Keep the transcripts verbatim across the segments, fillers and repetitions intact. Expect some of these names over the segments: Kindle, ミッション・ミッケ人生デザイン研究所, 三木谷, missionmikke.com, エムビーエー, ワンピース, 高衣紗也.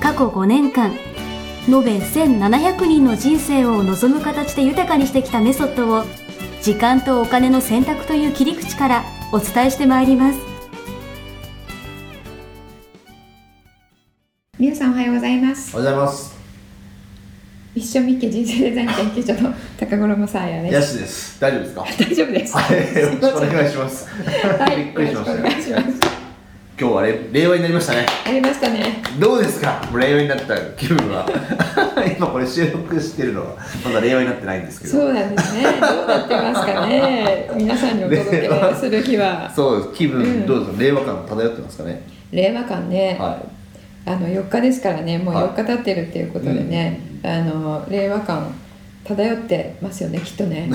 過去ごねんかん延べせんななひゃくにんの人生を望む形で豊かにしてきたメソッドを、時間とお金の選択という切り口からお伝えしてまいります。皆さんおはようございます。おはようございます。ミッションミッケ人生デザイン研究所の高衣紗也です。ヤシです。大丈夫ですか？大丈夫です。はい、よろしくお願いします。はい、びっくりしました。今日は令和になりましたね。なりましたね。どうですか？令和になった気分は。今これ収録してるのはまだ令和になってないんですけど。そうなんですね。どうなってますかね。皆さんにお届けする日は。そう、気分どうですか？令和感漂ってますかね。令和感ね。はい。あのよっかですからね、もうよっか経ってるっていうことでね、はい、うん、あの令和感漂ってますよね、きっとね。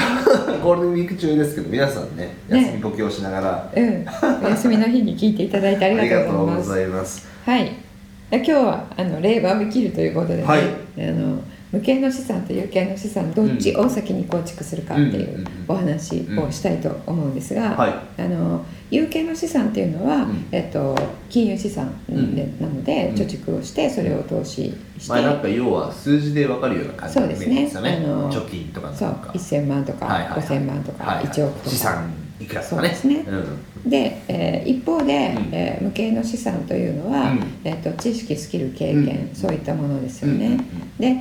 ゴールデンウィーク中ですけど、皆さんね、休み呼吸をしながら、ね、うん、お休みの日に聞いていただいてありがとうございます。はい、今日はあの令和を生きるということでね、はい、あの無形の資産と有形の資産、どっちを先に構築するかっていうお話をしたいと思うんですが、はい、あの有形の資産っていうのは、うん、えっと、金融資産で、うん、なので貯蓄をしてそれを投資して、まあ、なんか要は数字で分かるような感じのイメージですよね。貯金とかなんかせんまんとか、はいはいはい、ごせんまんとか、はいはい、いちおくとか資産いくらとかね。そうですね、うん、で、えー、一方で、うん、えー、無形の資産というのは、うん、えー、と知識、スキル、経験、うん、そういったものですよね、うんうんうん、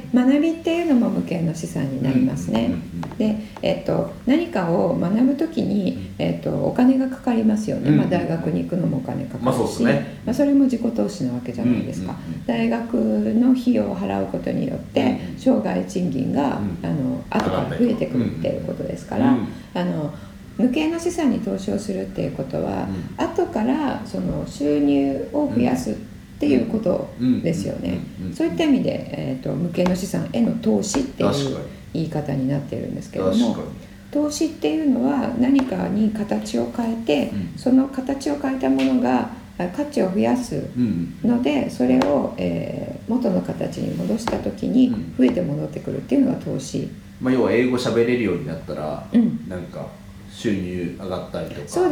で学びっていうのも無形の資産になりますね、うんうんうん、で、えー、と何かを学ぶときに、えー、とお金がかかりますよね、うん、まあ、大学に行くのもお金かかるし、まあ そうですね、まあ、それも自己投資なわけじゃないですか、うんうんうん、大学の費用を払うことによって生涯賃金が、うん、あの後から増えてくるっていうことですから、うんうん、あの無形の資産に投資をするっていうことは、うん、後からその収入を増やすっていうことですよね。そういった意味で、えー、と無形の資産への投資っていう言い方になっているんですけども、投資っていうのは何かに形を変えて、うん、その形を変えたものが価値を増やすので、うん、それを、えー、元の形に戻した時に増えて戻ってくるっていうのが投資、まあ、要は英語喋れるようになったら、うん、なんか収入上がったりとかする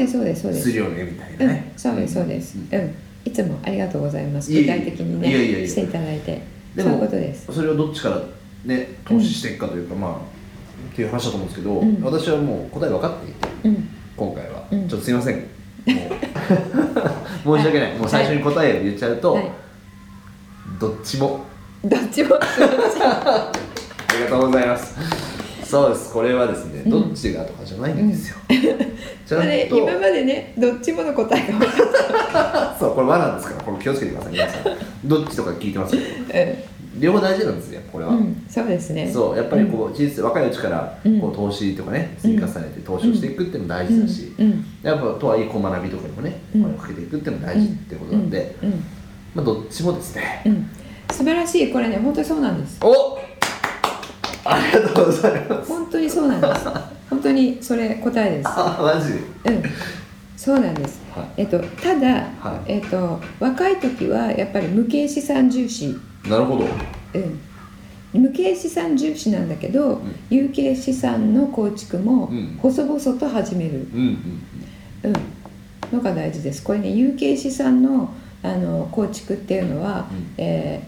よねみたいなね。そうですそうです、うんうんうん、いつもありがとうございます。具体的にね、いやいやいやしていただいて、でもそういうことです。それをどっちから、ね、投資していくかというか、うん、まあっていう話だと思うんですけど、うん、私はもう答え分かっていて、うん、今回は、うん、ちょっとすいません、もう申し訳ない、はい、もう最初に答えを言っちゃうと、はい、どっちもどっちもありがとうございます。そうです、これはですね、うん、どっちがとかじゃないんですよ、うん、ちゃんとれ今までね、どっちもの答えが分かったそう、これ罠ですから、これ気をつけてください皆さん。どっちとか聞いてますけど、うん、両方大事なんですよ、これは、うん、そうですね。そう、やっぱりこう、うん、若いうちからこう投資とかね、積み重ねて投資をしていくっていうのも大事だし、うんうん、やっぱとはいえこう学びとかにもね、うん、かけていくっていうのも大事っていうことなんで、うんうんうん、まあ、どっちもですね、うん、素晴らしい、これね、本当にそうなんです。おありがとうございます。本当にそうなんです。本当にそれ答えです。あ、マジ？うん、そうなんです。はい、えっとただ、はい、えっと若い時はやっぱり無形資産重視。なるほど。うん。無形資産重視なんだけど、うん、有形資産の構築も細々と始める、うんうんうんうん、のが大事です。これね、有形資産のあの構築っていうのは、うん、え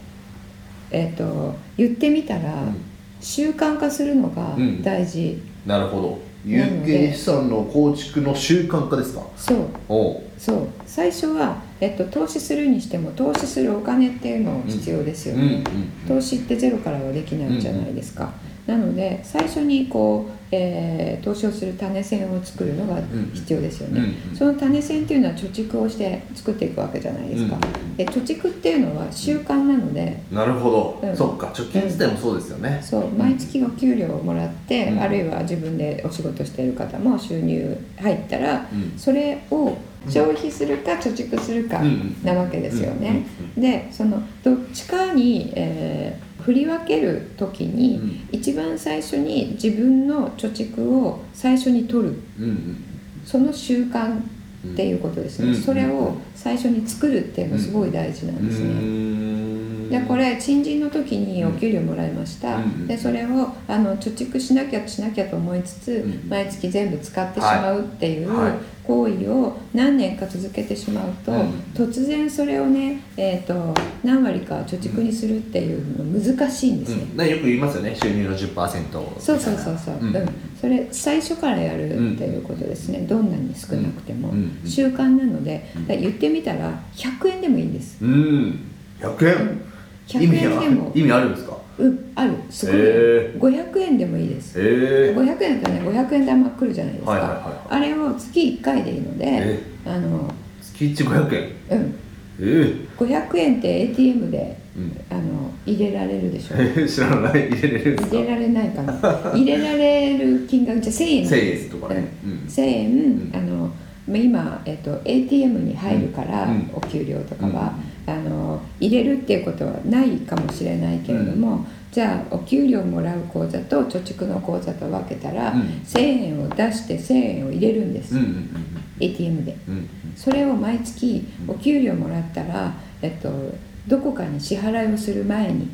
ーえっと言ってみたら、うん、習慣化するのが大事、うん、なるほど。有形資産の構築の習慣化ですか。そうおうそう、最初は、えっと、投資するにしても投資するお金っていうのが必要ですよね、うんうんうん、投資ってゼロからはできないじゃないですか、うんうん、なので最初にこう、えー、投資をする種銭を作るのが必要ですよね、うんうん、その種銭っていうのは貯蓄をして作っていくわけじゃないですか、うん、で貯蓄っていうのは習慣なので、うん、なるほど、うん、そっか、貯金自体もそうですよね、うん、そう、毎月お給料をもらって、うん、あるいは自分でお仕事している方も収入入ったら、うん、それを消費するか貯蓄するかなわけですよね。で、そのどっちかに、えー、振り分けるときに一番最初に自分の貯蓄を最初に取る、その習慣っていうことですね。それを最初に作るっていうのがすごい大事なんですね。で、これ新人の時にお給料もらいました。で、それをあの貯蓄しなきゃしなきゃと思いつつ毎月全部使ってしまうっていう行為を何年か続けてしまうと、突然それをね、えー、と何割か貯蓄にするっていうの難しいんですね、うん、よく言いますよね、収入の じゅっパーセント。 そうそうそうそう、うんうん、それ最初からやるっていうことですね。どんなに少なくても習慣なので、言ってみたらひゃくえんでもいいんです、うん、ひゃくえん、ひゃくえんでも意味あるんですか？うん、ある、すごい、えー、ごひゃくえんでもいいです、えー、ごひゃくえんだとね、ごひゃくえん玉来るじゃないですか、はいはいはい、あれを月いっかいでいいので、えー、あの月いちごひゃくえん、うん、えー、ごひゃくえんって エーティーエム で、うん、あの入れられるでしょ、えー、知らない、入れれるんですか？入れられないかな入れられる金額じゃせんえん、せんえんとかね、うん、せんえん、うん、あの今、えっと、エーティーエム に入るから、うん、お給料とかは、うん、あの入れるっていうことはないかもしれないけれども、うん、じゃあお給料もらう口座と貯蓄の口座と分けたら、うん、せんえんを出してせんえんを入れるんです、うんうんうん、エーティーエム で、うん、それを毎月お給料もらったら、えっと、どこかに支払いをする前に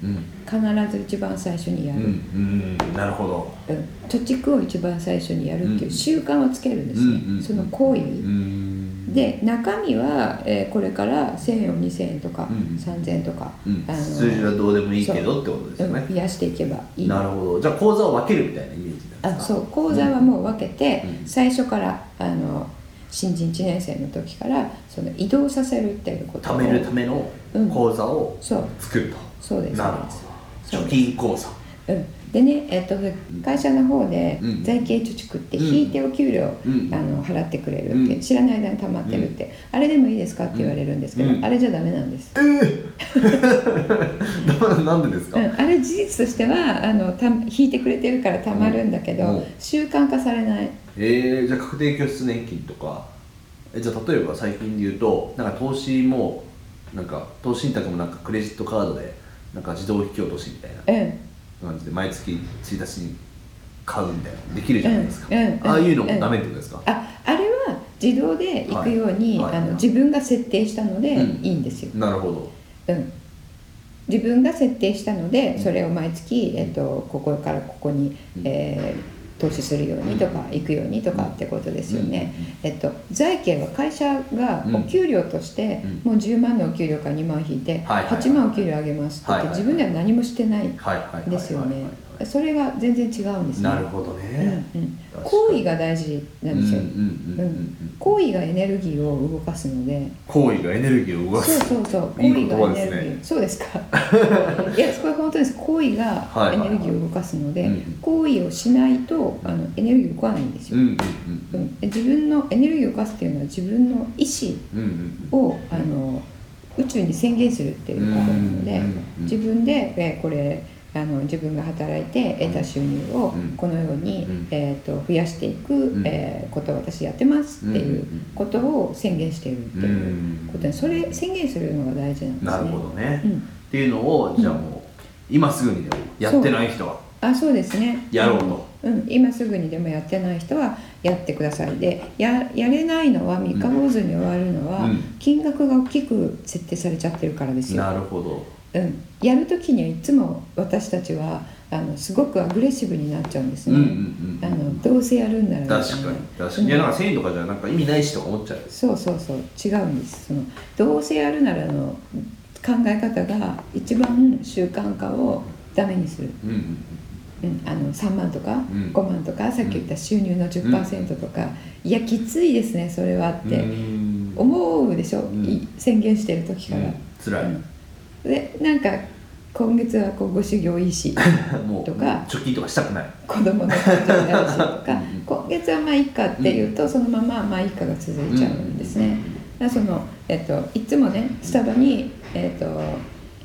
必ず一番最初にやる、うんうんうん、なるほど、うん、貯蓄を一番最初にやるっていう習慣をつけるんですね、うんうん、その行為、うん、で中身は、えー、これからせんえんをにせんえんとか、うん、さんぜんえんとか、うん、あの数字はどうでもいいけどってことですよね、うん、増やしていけばいい。なるほど、じゃあ口座を分けるみたいなイメージなんですか？あ、そう、口座はもう分けて、うん、最初からあの新人いちねん生の時からその移動させるっていうことを貯めるための口座を作ると、うん、そう、そうです、なるほど、貯金口座、うん、でね、えっと、会社の方で財形貯蓄って引いてお給料、うん、あの払ってくれるって、うん、知らない間に貯まってるって、うん、あれでもいいですかって言われるんですけど、うん、あれじゃダメなんです、うん、えー、なんでですか、うん、あれ事実としてはあのた引いてくれてるから貯まるんだけど、うんうん、習慣化されない。えー、じゃあ確定拠出年金とか、えじゃあ例えば最近で言うとなんか投資もなんか投資信託もなんかクレジットカードでなんか自動引き落としみたいな感じで毎月ついたちに買うみたいなできるじゃないですか、うんうんうん、ああいうのもダメってことですか？うん、あ、あれは自動で行くように、はいはい、あの自分が設定したのでいいんですよ、うん、なるほど、うん、自分が設定したのでそれを毎月、えっと、ここからここに、えー投資するようにとか行くようにとかってことですよね、うんうんうん、えっと、財形は会社がお給料として、うん、もうじゅうまんのお給料からにまん引いてはちまんお給料上げますって言って自分では何もしてないんですよね。それが全然違うんですね。なるほどね、うんうん、行為が大事なんですよ。行為がエネルギーを動かすので。行為がエネルギーを動かす、そうそうそう、行為がエネルギー、いい言葉ですね。そうですかいや、それ本当です。行為がエネルギーを動かすので、はいはいはい、行為をしないとあのエネルギー動かないんですよ、うんうんうん、自分のエネルギーを動かすっていうのは自分の意思を、うんうんうん、あの宇宙に宣言するっていうことなので、うんうんうん、自分で、えー、これあの自分が働いて得た収入をこのように、うん、えー、と増やしていく、うん、えー、ことを私やってますっていうことを宣言しているっていうことに、それ宣言するのが大事なんですね。なるほどね、うん、っていうのをじゃあもう、うん、今すぐにでもやってない人は、あ、そうですね、やろうと、うんうん、今すぐにでもやってない人はやってください。で、 や, やれないのは三日坊主に終わるのは、うん、金額が大きく設定されちゃってるからですよ。なるほど、うん、やるときにはいつも私たちはあのすごくアグレッシブになっちゃうんですね、うんうんうん、あのどうせやるんなら、確かに確かに、うん、いや、なんかせんえんとかじゃなんか意味ないしとか思っちゃう。そうそうそう、違うんです。そのどうせやるならの考え方が一番習慣化をダメにする、うんうんうんうん、あのさんまんとかごまんとか、うん、さっき言った収入の じゅっパーセント とか、うん、いやきついですねそれはって思うでしょ、うん、宣言してるときから、うん、辛い、うん、でなんか今月はこうご修行いいしとか貯金とかしたくない、子供の誕生日あるしとか今月はまあいいかっていうとそのまままあいいかが続いちゃうんですね、うん、その、えっと、いつもねスタバに、えっと、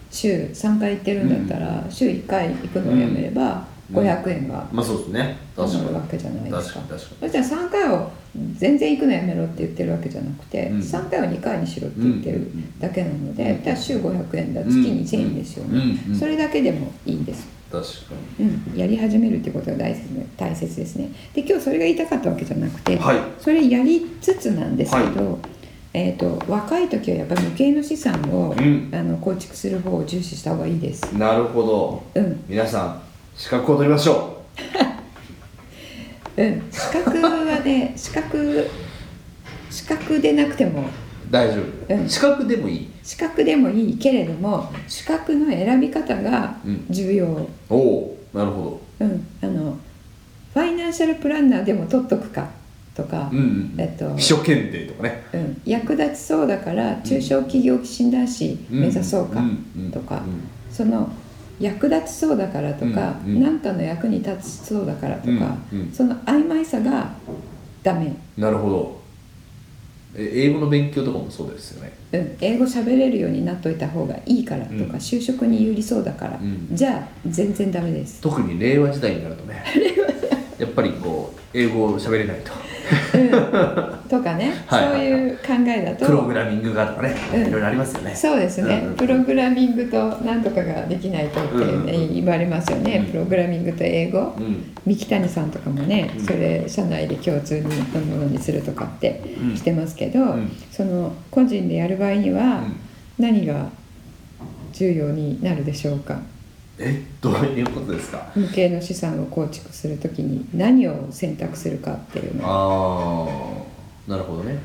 週さんかい行ってるんだったら週いっかい行くのをやめれば、ごひゃくえんがなるわけじゃないですか。そしたらさんかいを全然行くのやめろって言ってるわけじゃなくて、うん、さんかいをにかいにしろって言ってるだけなので、うん、だ週ごひゃくえんだ、月にせんえんですよね、うんうん、それだけでもいいんです。確かに、うん、やり始めるってことが大切、大切ですね。で今日それが言いたかったわけじゃなくて、はい、それやりつつなんですけど、はい、えー、と若い時はやっぱり無形の資産を、うん、あの構築する方を重視した方がいいです。なるほど、うん、皆さん資格を取りましょう、うん、資格はね資格資格でなくても大丈夫、うん、資格でもいい資格でもいいけれども、資格の選び方が重要、うん、おお、なるほど、うん、あのファイナンシャルプランナーでも取っとくかとか、うんうん、えっと、秘書検定とかね、うん、役立ちそうだから中小企業診断士目指そうかとか、うんうんうんうん、その役立ちそうだからとか、うんうん、何かの役に立ちそうだからとか、うんうん、その曖昧さがダメ。なるほど。英語の勉強とかもそうですよね、うん、英語喋れるようになっといた方がいいからとか、うん、就職に有利そうだから、うん、じゃあ全然ダメです。特に令和時代になるとねやっぱりこう英語を喋れないとうん、とかね、はいはいはい、そういう考えだとプログラミングがとかね、うん、いろいろありますよね。そうですね、うんうん、プログラミングと何とかができないとって、ね、うんうん、言われますよね、うん、プログラミングと英語、うん、三木谷さんとかもね、うん、それ社内で共通のものにするとかってしてますけど、うん、その個人でやる場合には何が重要になるでしょうか。え、どういうことですか。無形の資産を構築するときに何を選択するかっていうの。ああ、なるほどね、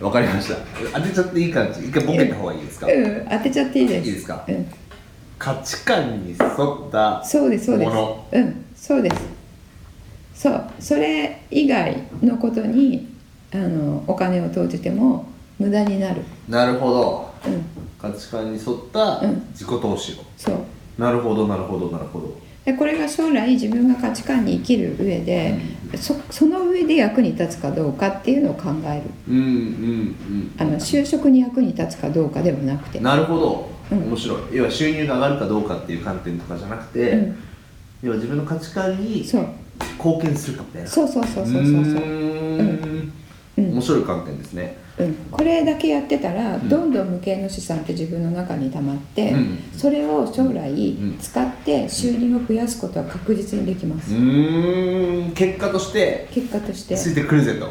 わかりました。当てちゃっていい感じ、一回ボケた方がいいですか。うん、うん、当てちゃっていいです。いいですか、うん、価値観に沿ったそうですそうです、うん、そうですそう、それ以外のことにあのお金を投じても無駄になる。なるほど、うん、価値観に沿った自己投資を、うん、そう、なるほどなるほどなるほど。でこれが将来自分が価値観に生きる上で、うん、そ, その上で役に立つかどうかっていうのを考える、うんうんうん、あの就職に役に立つかどうかではなくて。なるほど、うん、面白い。要は収入が上がるかどうかっていう観点とかじゃなくて、うん、要は自分の価値観に貢献するかみたいな。そうそうそうそうそうそう、うん、うん、面白い観点ですね。うん、これだけやってたら、うん、どんどん無形の資産って自分の中に溜まって、うん、それを将来使って収入を増やすことは確実にできます。うーん、結果として結果としてついてくるぜと、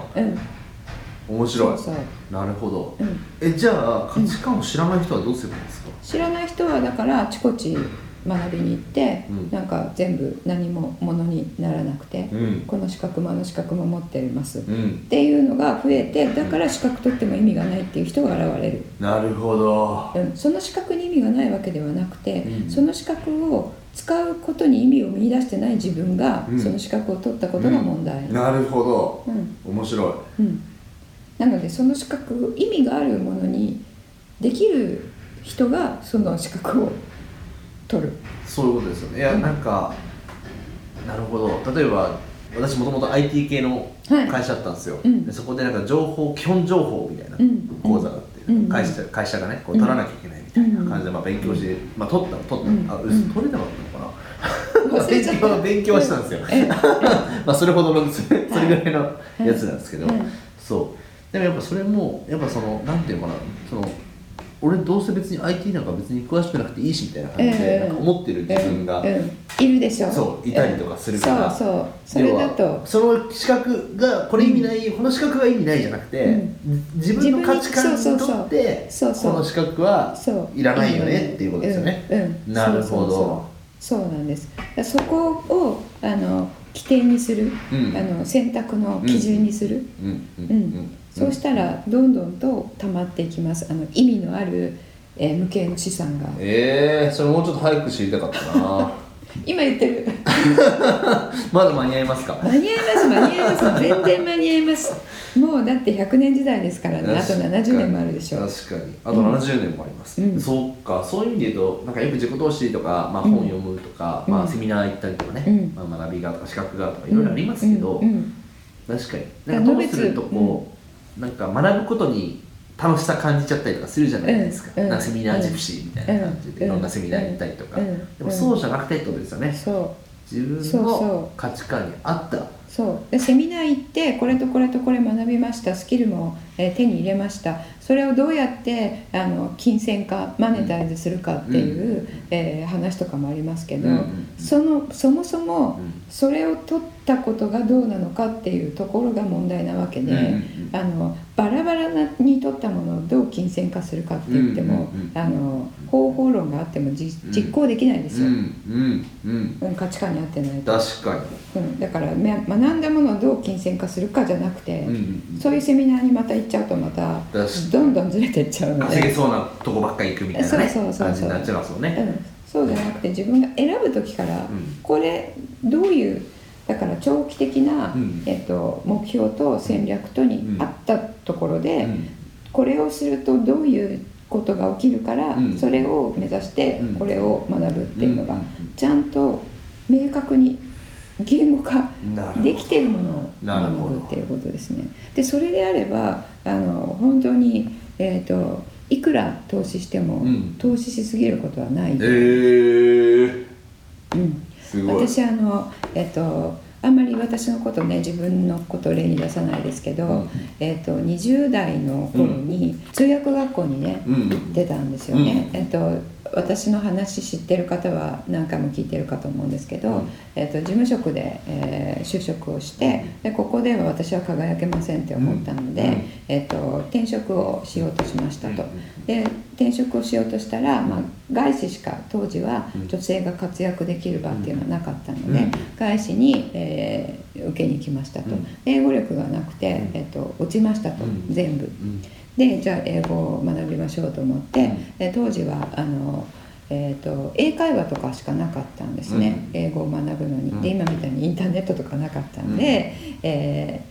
うん、面白い。そうそう、なるほど、うん、え、じゃあ価値観を知らない人はどうすればいいんですか。知らない人はだからあちこち学びに行って、うん、なんか全部何もものにならなくて、うん、この資格もあの資格も持ってます、うん、っていうのが増えて、だから資格取っても意味がないっていう人が現れる。なるほど、うん、その資格に意味がないわけではなくて、うん、その資格を使うことに意味を見出してない自分が、うん、その資格を取ったことが問題、うんうん、なるほど、うん、面白い、うん、なのでその資格、意味があるものにできる人がその資格を取る。そういうことですよね。いや、うん、なんか、なるほど。例えば私もともと アイティー 系の会社だったんですよ、はい、うん、でそこでなんか情報、基本情報みたいな講座があって、うんうん、会社、会社がね、こう取らなきゃいけないみたいな感じで、まあ、勉強して、まあ、取ったの取ったの、うん、あ、うん、取れなかったのかな、忘れちゃった。勉強はしたんですよ、まあ、それほどのそれぐらいのやつなんですけど、はいはい、そう。でもやっぱそれもやっぱその、なんていうのかな、その俺どうせ別に アイティー なんか別に詳しくなくていいしみたいな感じでなんか思ってる自分が、うんうん、いるでしょ。そう、いたりとかするから、うん、そうそう、それだとその資格がこれ意味ない、うん、この資格が意味ないじゃなくて、うん、自分の価値観にとってそうそうそう、この資格はいらないよねっていうことですよね、うんうん、なるほど、そうそうそう、そうなんです。そこをあの規定にする、うん、あの選択の基準にする、うんうんうんうん、そうしたらどんどんと溜まっていきます。あの意味のある、えー、無形の資産が。えー、それもうちょっと早く知りたかったな今言ってるまだ間に合いますか。間に合います間に合います全然間に合います。もうだってひゃくねん時代ですからね。あとななじゅうねんもあるでしょ。確かにあとななじゅうねんもあります、うん、そうか。そういう意味で言うとなんかよく自己投資とか、まあ、本読むとか、うん、まあ、セミナー行ったりとかね、うん、まあ、学びがとか資格がとかいろいろありますけど、うんうんうん、確かになんかどうするとこうなんか学ぶことに楽しさ感じちゃったりとかするじゃないですか、うんうん、なんかセミナージプシーみたいな感じでいろんなセミナーに行ったりとか、うんうん、でもそうじゃなくてってことですよね、うん、そ自分の価値観に合った、そうでセミナー行ってこれとこれとこれ学びました、スキルも、えー、手に入れました、それをどうやってあの金銭化マネタイズするかっていう、うんえー、話とかもありますけど、うん、そのそもそもそれを取ったことがどうなのかっていうところが問題なわけで、うん、あのバラバラに取ったものをどう金銭化するかって言っても、うん、あの方法論があってもじ実行できないですよ、うんうんうん、価値観に合ってないと。確かに、うん、だから学学んだものをどう金銭化するかじゃなくて、うんうんうん、そういうセミナーにまた行っちゃうとまたどんどんずれていっちゃうので、稼げそうなとこばっかり行くみたいな、ね、そうそうそうそう感じになっちゃいますよね、うん、そうじゃなくて自分が選ぶときから、うん、これどういうだから長期的な、うんえっと、目標と戦略とに合ったところで、うんうん、これをするとどういうことが起きるから、うん、それを目指してこれを学ぶっていうのが、うんうんうん、ちゃんと明確に言語化できているものを学ぶっていうことですね。でそれであればあの本当に、えー、といくら投資しても、うん、投資しすぎることはない。えーうん、すごい。私あの、えー、とあんまり私のことね自分のことを例に出さないですけど、うんえー、とにじゅう代の頃に、うん、通訳学校にね、うん、行ってたんですよね、うんえーと私の話知ってる方は何回も聞いてるかと思うんですけど、うんえー、と事務職で、えー、就職をしてでここでは私は輝けませんって思ったので、うんえー、と転職をしようとしましたと。で転職をしようとしたら、まあ、外資しか当時は女性が活躍できる場っていうのはなかったので、うん、外資に、えー、受けに来ましたと。英語力がなくて、えー、と落ちましたと、うん、全部。うんでじゃあ英語を学びましょうと思って、うん、当時はあの、えー、と英会話とかしかなかったんですね、うん、英語を学ぶのに、うん、で今みたいにインターネットとかなかったんで、うんえ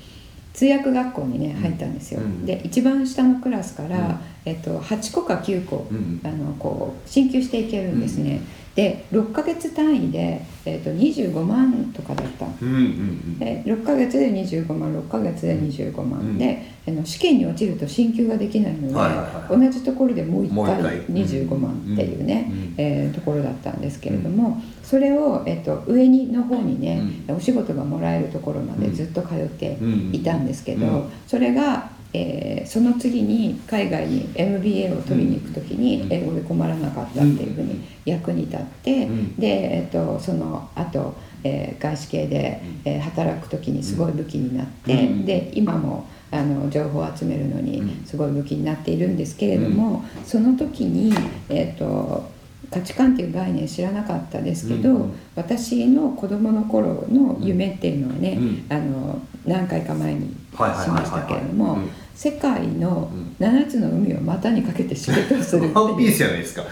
ー、通訳学校にね入ったんですよ、うん、で一番下のクラスから、うんえー、とはちこかきゅうこ、うん、あのこう進級していけるんですね、うん、でろっかげつ単位で、えー、とにじゅうごまんとかだった、うんうんうん、でろっかげつでにじゅうごまんろっかげつでにじゅうごまん、うん、であの試験に落ちると進級ができないので、はいはいはい、同じところでもういっかいにじゅうごまんっていうね、うんうんえー、ところだったんですけれども、うん、それを、えー、と上にの方にね、うん、お仕事がもらえるところまでずっと通っていたんですけど、うんうん、それがえー、その次に海外に エムビーエー を取りに行くときに英語で困らなかったっていうふうに役に立って、うん、で、えー、とその後、えー、外資系で、えー、働くときにすごい武器になって、うん、で今もあの情報を集めるのにすごい武器になっているんですけれども、うん、その時に、えー、と価値観っていう概念知らなかったですけど、うん、私の子供の頃の夢っていうのはね、うん、あの何回か前にしましたけれども、世界のななつの海を股にかけて仕事をするっていうワンピースじゃないですか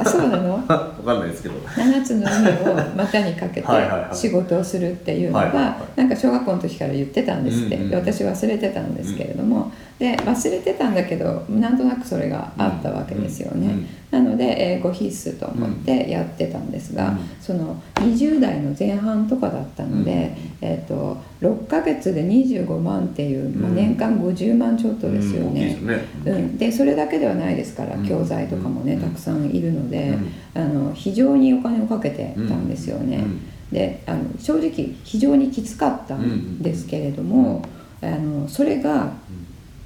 あ、そうなの？わかんないですけどななつの海を股にかけて仕事をするっていうのがなんか小学校の時から言ってたんですって。で私忘れてたんですけれども、で忘れてたんだけどなんとなくそれがあったわけですよね。なので英語必須と思ってやってたんですが、そのにじゅう代の前半とかだったので、えーとろっかげつでにじゅうごまんっていう、まあ、年間ごじゅうまんちょっとですよね、うんうん、でそれだけではないですから、うん、教材とかもね、うん、たくさんいるので、うん、あの非常にお金をかけてたんですよね、うん、であの正直非常にきつかったんですけれども、うん、あのそれが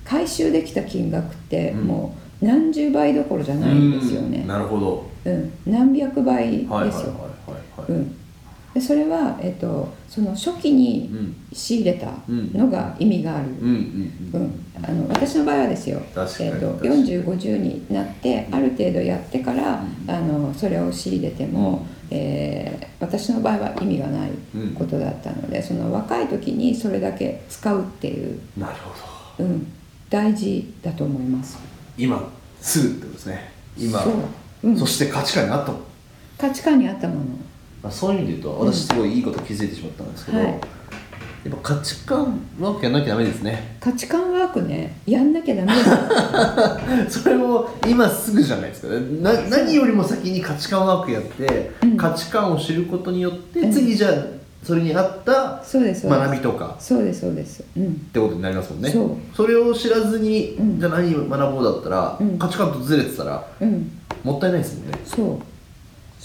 回収できた金額ってもう何十倍どころじゃないんですよね、うん、なるほど、うん、何百倍ですよ、はいはいはいはい、うんでそれは、えっと、その初期に仕入れたのが意味がある、私の場合はですよ、えっと、よんじゅう、ごじゅうになってある程度やってから、うん、あのそれを仕入れても、えー、私の場合は意味がないことだったので、うん、その若い時にそれだけ使うっていう、なるほど、うん、大事だと思います。今すぐってことですね。今 そう、うん、そして価値観に合ったもの、価値観に合ったもの、そういう意味で言うと私すごいいいこと気づいてしまったんですけど、うんはい、やっぱ価値観ワークやんなきゃダメですね。価値観ワークねやんなきゃダメですそれも今すぐじゃないですか、ね、な何よりも先に価値観ワークやって、うん、価値観を知ることによって、うん、次じゃあそれに合った学びとかそうですそうです、うん、ってことになりますもんね。 そう、それを知らずに、うん、じゃあ何学ぼうだったら、うん、価値観とずれてたら、うん、もったいないですもんね。そう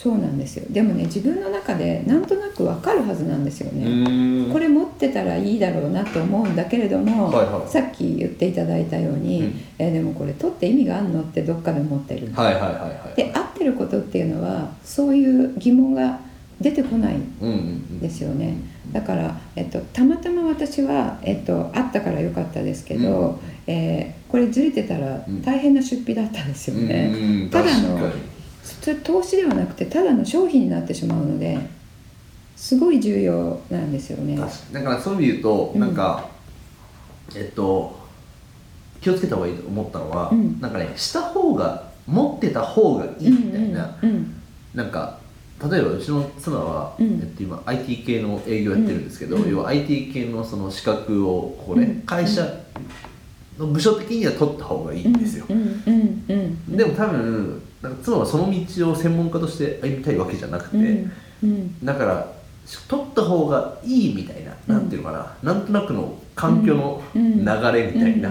そうなんですよ。でもね、自分の中でなんとなくわかるはずなんですよね。うーん、これ持ってたらいいだろうなと思うんだけれども、はいはい、さっき言っていただいたように、うんえー、でもこれ取って意味があるのってどっかで思ってる、はいはいはいはい、で合ってることっていうのはそういう疑問が出てこないんですよね、うんうんうん、だから、えっと、たまたま私は、えっと、あったから良かったですけど、うんえー、これずれてたら大変な出費だったんですよね、うんうん、ただのそれ投資ではなくてただの商品になってしまうのですごい重要なんですよね。だからそういう意味で言うとなんか、うん、えっと気をつけた方がいいと思ったのは、うん、なんかねした方が持ってた方がいいみたいな、うんうんうん、なんか例えばうちの妻は、うんえっと、今 アイティー 系の営業やってるんですけど、うん、要は アイティー 系のその資格をこれ、うん、会社の部署的には取った方がいいんですよ。でも多分なんか妻はその道を専門家として歩みたいわけじゃなくて、うんうん、だから取った方がいいみたいな、うん、なんていうのかな、なんとなくの環境の流れみたいな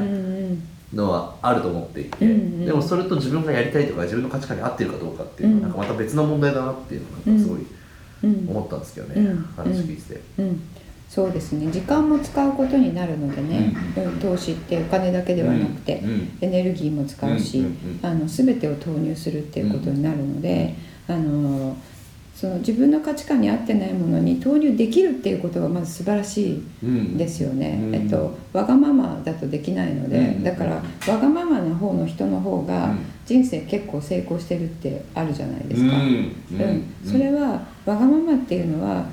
のはあると思っていて、うんうん、でもそれと自分がやりたいとか自分の価値観に合ってるかどうかっていうのはなんかまた別の問題だなっていうのはなんかすごい思ったんですけどね、うんうんうん、話聞いてて、うんうんうん、そうですね、時間も使うことになるのでね、うん、投資ってお金だけではなくて、うん、エネルギーも使うし、うんうんうん、あの全てを投入するっていうことになるので、うん、あのその自分の価値観に合ってないものに投入できるっていうことがまず素晴らしいですよね、うんえっと、わがままだとできないので、うん、だからわがままな方の人の方が人生結構成功してるってあるじゃないですか、うんうんうん、それはわがままっていうのは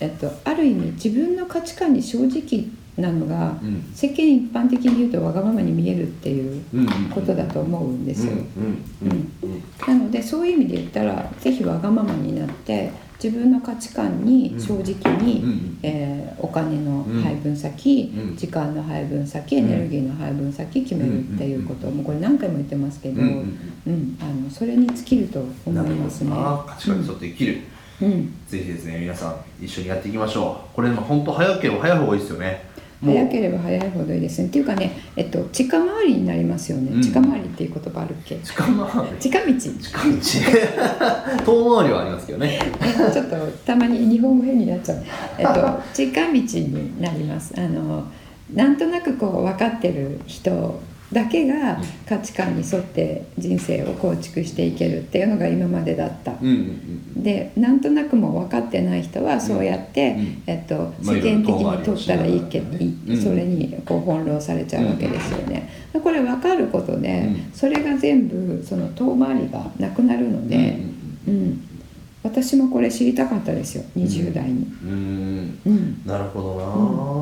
えっと、ある意味自分の価値観に正直なのが、うん、世間一般的に言うとわがままに見えるっていうことだと思うんですよ、なのでそういう意味で言ったらぜひわがままになって自分の価値観に正直に、うんえー、お金の配分先、うん、時間の配分先、うん、エネルギーの配分先決めるっていうこと、うん、もうこれ何回も言ってますけど、うんうん、あのそれに尽きると思いますね。価値観に沿って生きる、うんうん、ぜひですね皆さん一緒にやっていきましょう。これ本当早ければ早い方がいいですよね。早ければ早いほどいいですねっていうかね、えっと、近回りになりますよね、うん、近回りっていう言葉あるっけ、近回り近道近道遠回りはありますけどねちょっとたまに日本語変になっちゃう、えっと、近道になります。あのなんとなくこう分かってる人だけが価値観に沿って人生を構築していけるっていうのが今までだった、うんうんうん、でなんとなくも分かってない人はそうやって、うんうんえっと、世間的に取ったらいいけど、うん、それにこう翻弄されちゃうわけですよね、うん、これ分かることで、うん、それが全部その遠回りがなくなるので、うんうんうん、私もこれ知りたかったですよにじゅう代に、うんうんうん、なるほどな、う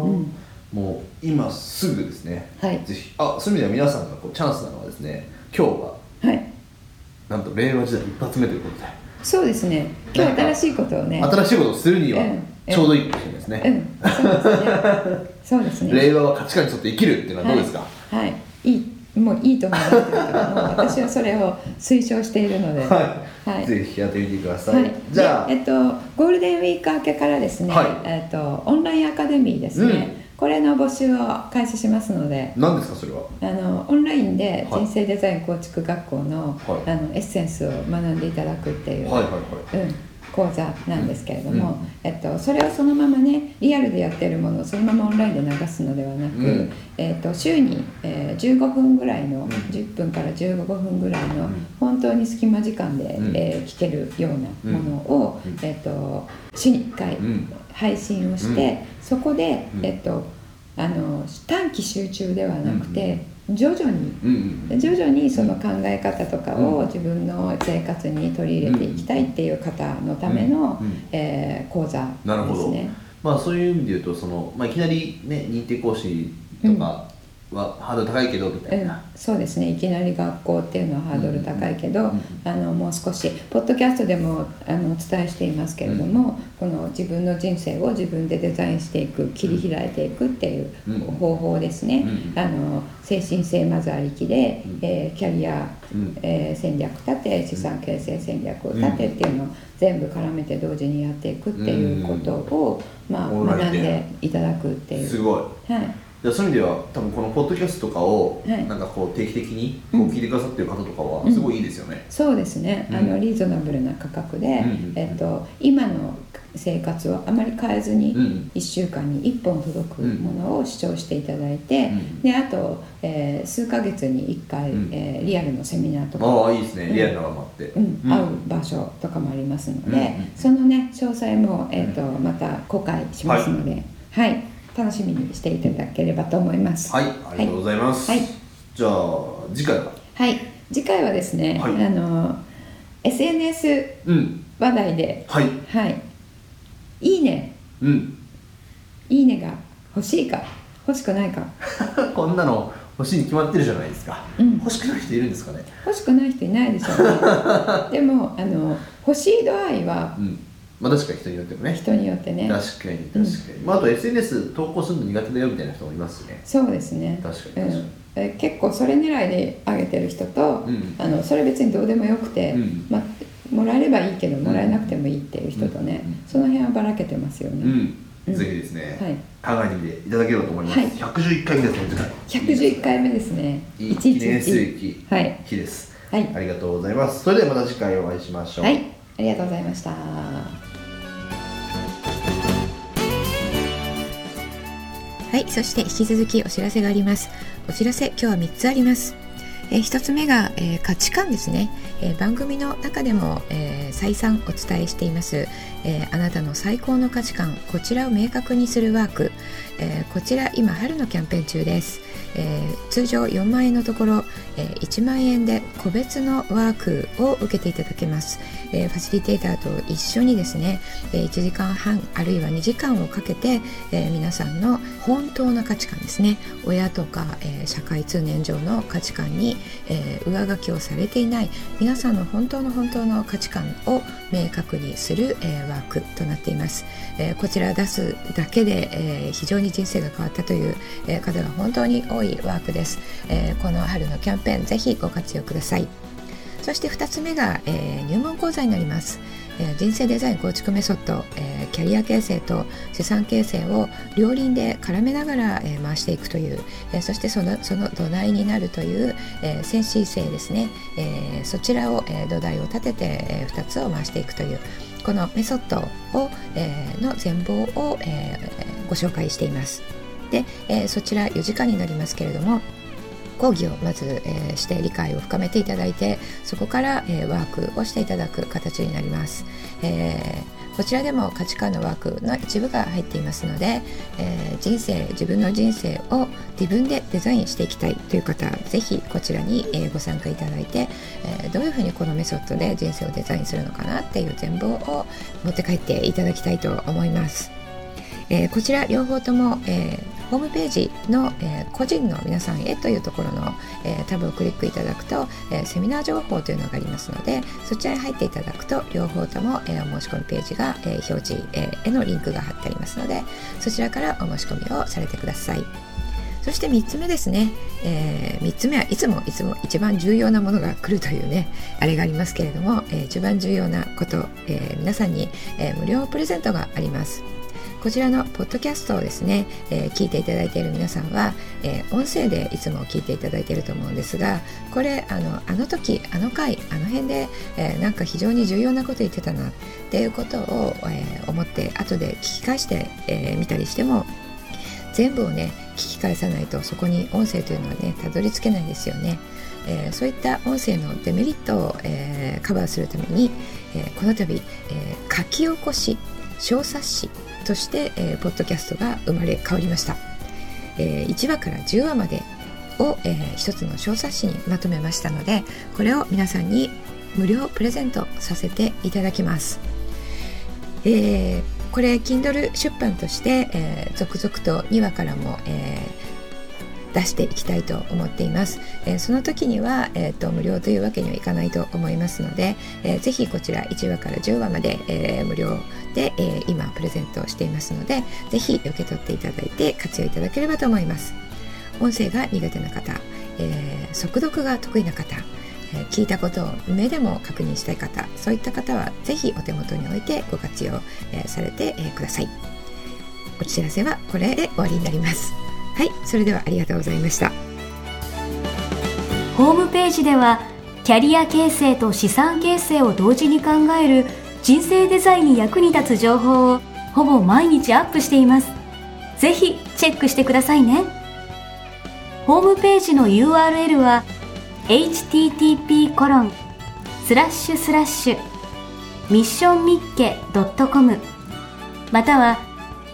んうんもう今すぐですね、はい、ぜひあそういう意味では皆さんがこうチャンスなのはですね今日は、はい、なんと令和時代一発目ということでそうですね今日新しいことをね新しいことをするにはちょうどいいかもしれないですね、うんうん、そうですね令和は価値観に沿って生きるっていうのはどうですか、はいはい、いいもういいと思いますけども私はそれを推奨しているので、はいはい、ぜひやってみてください、はい、じゃあ、えっと、ゴールデンウィーク明けからですね、はいえっと、オンラインアカデミーですね、うんこれの募集を開始しますので。何ですかそれは。あのオンラインで人生デザイン構築学校 の,、はい、あのエッセンスを学んでいただくっていう、はいはいはいうん、講座なんですけれども、うんえっと、それをそのままねリアルでやってるものをそのままオンラインで流すのではなく、うんえっと、週に、えー、じゅうごふんぐらいの、うん、じゅっぷんからじゅうごふんぐらいの、うん、本当に隙間時間で、うんえー、聞けるようなものを、うんえっと、週にいっかい、うん配信をして、うん、そこで、うんえっと、あの短期集中ではなくて、うん、徐々に、うん、徐々にその考え方とかを自分の生活に取り入れていきたいっていう方のための、うんうんえー、講座ですね。なるほど、まあ、そういう意味で言うとその、まあ、いきなり、ね、認定講師とかはハードル高いけどみたいな、うんうん、そうですねいきなり学校っていうのはハードル高いけど、うんうん、あのもう少しポッドキャストでもあのお伝えしていますけれども、うんこの自分の人生を自分でデザインしていく切り開いていくっていう方法ですね、うん、あの精神性まずありきで、うんえー、キャリア、うんえー、戦略立て資産形成戦略を立てっていうのを全部絡めて同時にやっていくっていうことを、うんまあ、学んでいただくっていうすごい、はいじゃあそういう意味では多分このポッドキャストとかをなんかこう定期的にこう聞いてくださってる方とかはすごいいいですよね、うんうん、そうですね、あのリーズナブルな価格で、うんえー、と今の生活をあまり変えずにいっしゅうかんにいっぽん届くものを視聴していただいて、うん、であと、えー、数ヶ月にいっかい、うんえー、リアルのセミナーとか、ああいいですね、うん、リアルなのもあって、うんうん、会う場所とかもありますので、うん、そのね詳細も、えーとうん、また公開しますので、はい、はい、楽しみにしていただければと思います。はい、ありがとうございます、はい、じゃあ次回は、はい、次回はですね、はい、あの エスエヌエス 話題で、うん、はい、はいいいね、うん、いいねが欲しいか欲しくないかこんなの欲しいに決まってるじゃないですか、うん、欲しくない人いるんですかね。欲しくない人いないでしょうねでもあの欲しい度合いは、うんまあ、確かに人によってもね人によってね確かに確かに、うんまあ、あと エスエヌエス 投稿するの苦手だよみたいな人もいますね。そうですね確かに確かに、うんえ結構それ狙いで上げてる人と、うん、あのそれ別にどうでもよくて、うんまあもらえればいいけどもらえなくてもいいっていう人とね、うんうん、その辺はばらけてますよね、うんうん、ぜひですね、はい、考えてみていただければと思います、はい、ひゃくじゅういっかいめですね。ひゃくじゅういっかいめですね。いい記念すべき日です、はい、ありがとうございます。それではまた次回お会いしましょう。はい、ありがとうございました。はい、そして引き続きお知らせがあります。お知らせ今日はみっつあります。えー、ひとつめが、えー、価値観ですね、えー、番組の中でも、えー、再三お伝えしています、えー、あなたの最高の価値観、こちらを明確にするワーク、えー、こちら今春のキャンペーン中です、えー、通常よんまんえんのところ、えー、いちまんえんで個別のワークを受けていただけます、えー、ファシリテーターと一緒にですね、えー、いちじかんはんあるいはにじかんをかけて、えー、皆さんの本当の価値観ですね、親とか、えー、社会通念上の価値観にえー、上書きをされていない皆さんの本当の本当の価値観を明確にする、えー、ワークとなっています、えー、こちら出すだけで、えー、非常に人生が変わったという、えー、方が本当に多いワークです、えー、この春のキャンペーンぜひご活用ください。そしてふたつめが、えー、入門講座になります、えー、人生デザイン構築メソッド、えー、キャリア形成と資産形成を両輪で絡めながら、えー、回していくという、えー、そしてその、その土台になるという、えー、先進性ですね、えー、そちらを、えー、土台を立てて、えー、ふたつを回していくというこのメソッドを、えー、の全貌を、えー、ご紹介しています。で、えー、そちらよじかんになりますけれども講義をまず、えー、して理解を深めていただいてそこから、えー、ワークをしていただく形になります、えー、こちらでも価値観のワークの一部が入っていますので、えー、人生自分の人生を自分でデザインしていきたいという方ぜひこちらに、えー、ご参加いただいて、えー、どういうふうにこのメソッドで人生をデザインするのかなっていう全貌を持って帰っていただきたいと思います、えー、こちら両方とも、えーホームページの、えー、個人の皆さんへというところの、えー、タブをクリックいただくと、えー、セミナー情報というのがありますのでそちらに入っていただくと両方とも、えー、お申し込みページが、えー、表示へのリンクが貼ってありますのでそちらからお申し込みをされてください。そしてみっつめですね、えー、みっつめはいつもいつも一番重要なものが来るというねあれがありますけれども、えー、一番重要なこと、えー、皆さんに、えー、無料プレゼントがあります。こちらのポッドキャストをですね、えー、聞いていただいている皆さんは、えー、音声でいつも聞いていただいていると思うんですがこれあの、あの時あの回あの辺で、えー、なんか非常に重要なこと言ってたなっていうことを、えー、思って後で聞き返してみ、えー、たりしても全部をね聞き返さないとそこに音声というのはねたどり着けないんですよね、えー、そういった音声のデメリットを、えー、カバーするために、えー、この度、えー、書き起こし小冊子として、えー、ポッドキャストが生まれ変わりました、えー、いちわからじゅうわまでを、えー、一つの小冊子にまとめましたのでこれを皆さんに無料プレゼントさせていただきます、えー、これ Kindle 出版として、えー、続々とにわからも、えー出していきたいと思っています、えー、その時には、えー、と無料というわけにはいかないと思いますので、えー、ぜひこちらいちわからじゅうわまで、えー、無料で、えー、今プレゼントしていますのでぜひ受け取っていただいて活用いただければと思います。音声が苦手な方、えー、速読が得意な方、えー、聞いたことを目でも確認したい方そういった方はぜひお手元に置いてご活用、えー、されて、えー、ください。お知らせはこれで終わりになります。はい、それではありがとうございました。ホームページではキャリア形成と資産形成を同時に考える人生デザインに役に立つ情報をほぼ毎日アップしています。ぜひチェックしてくださいね。ホームページの ユーアールエル は エイチティーティーピーコロンスラッシュスラッシュミッションミッケドットコム または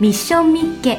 ミッションミッケ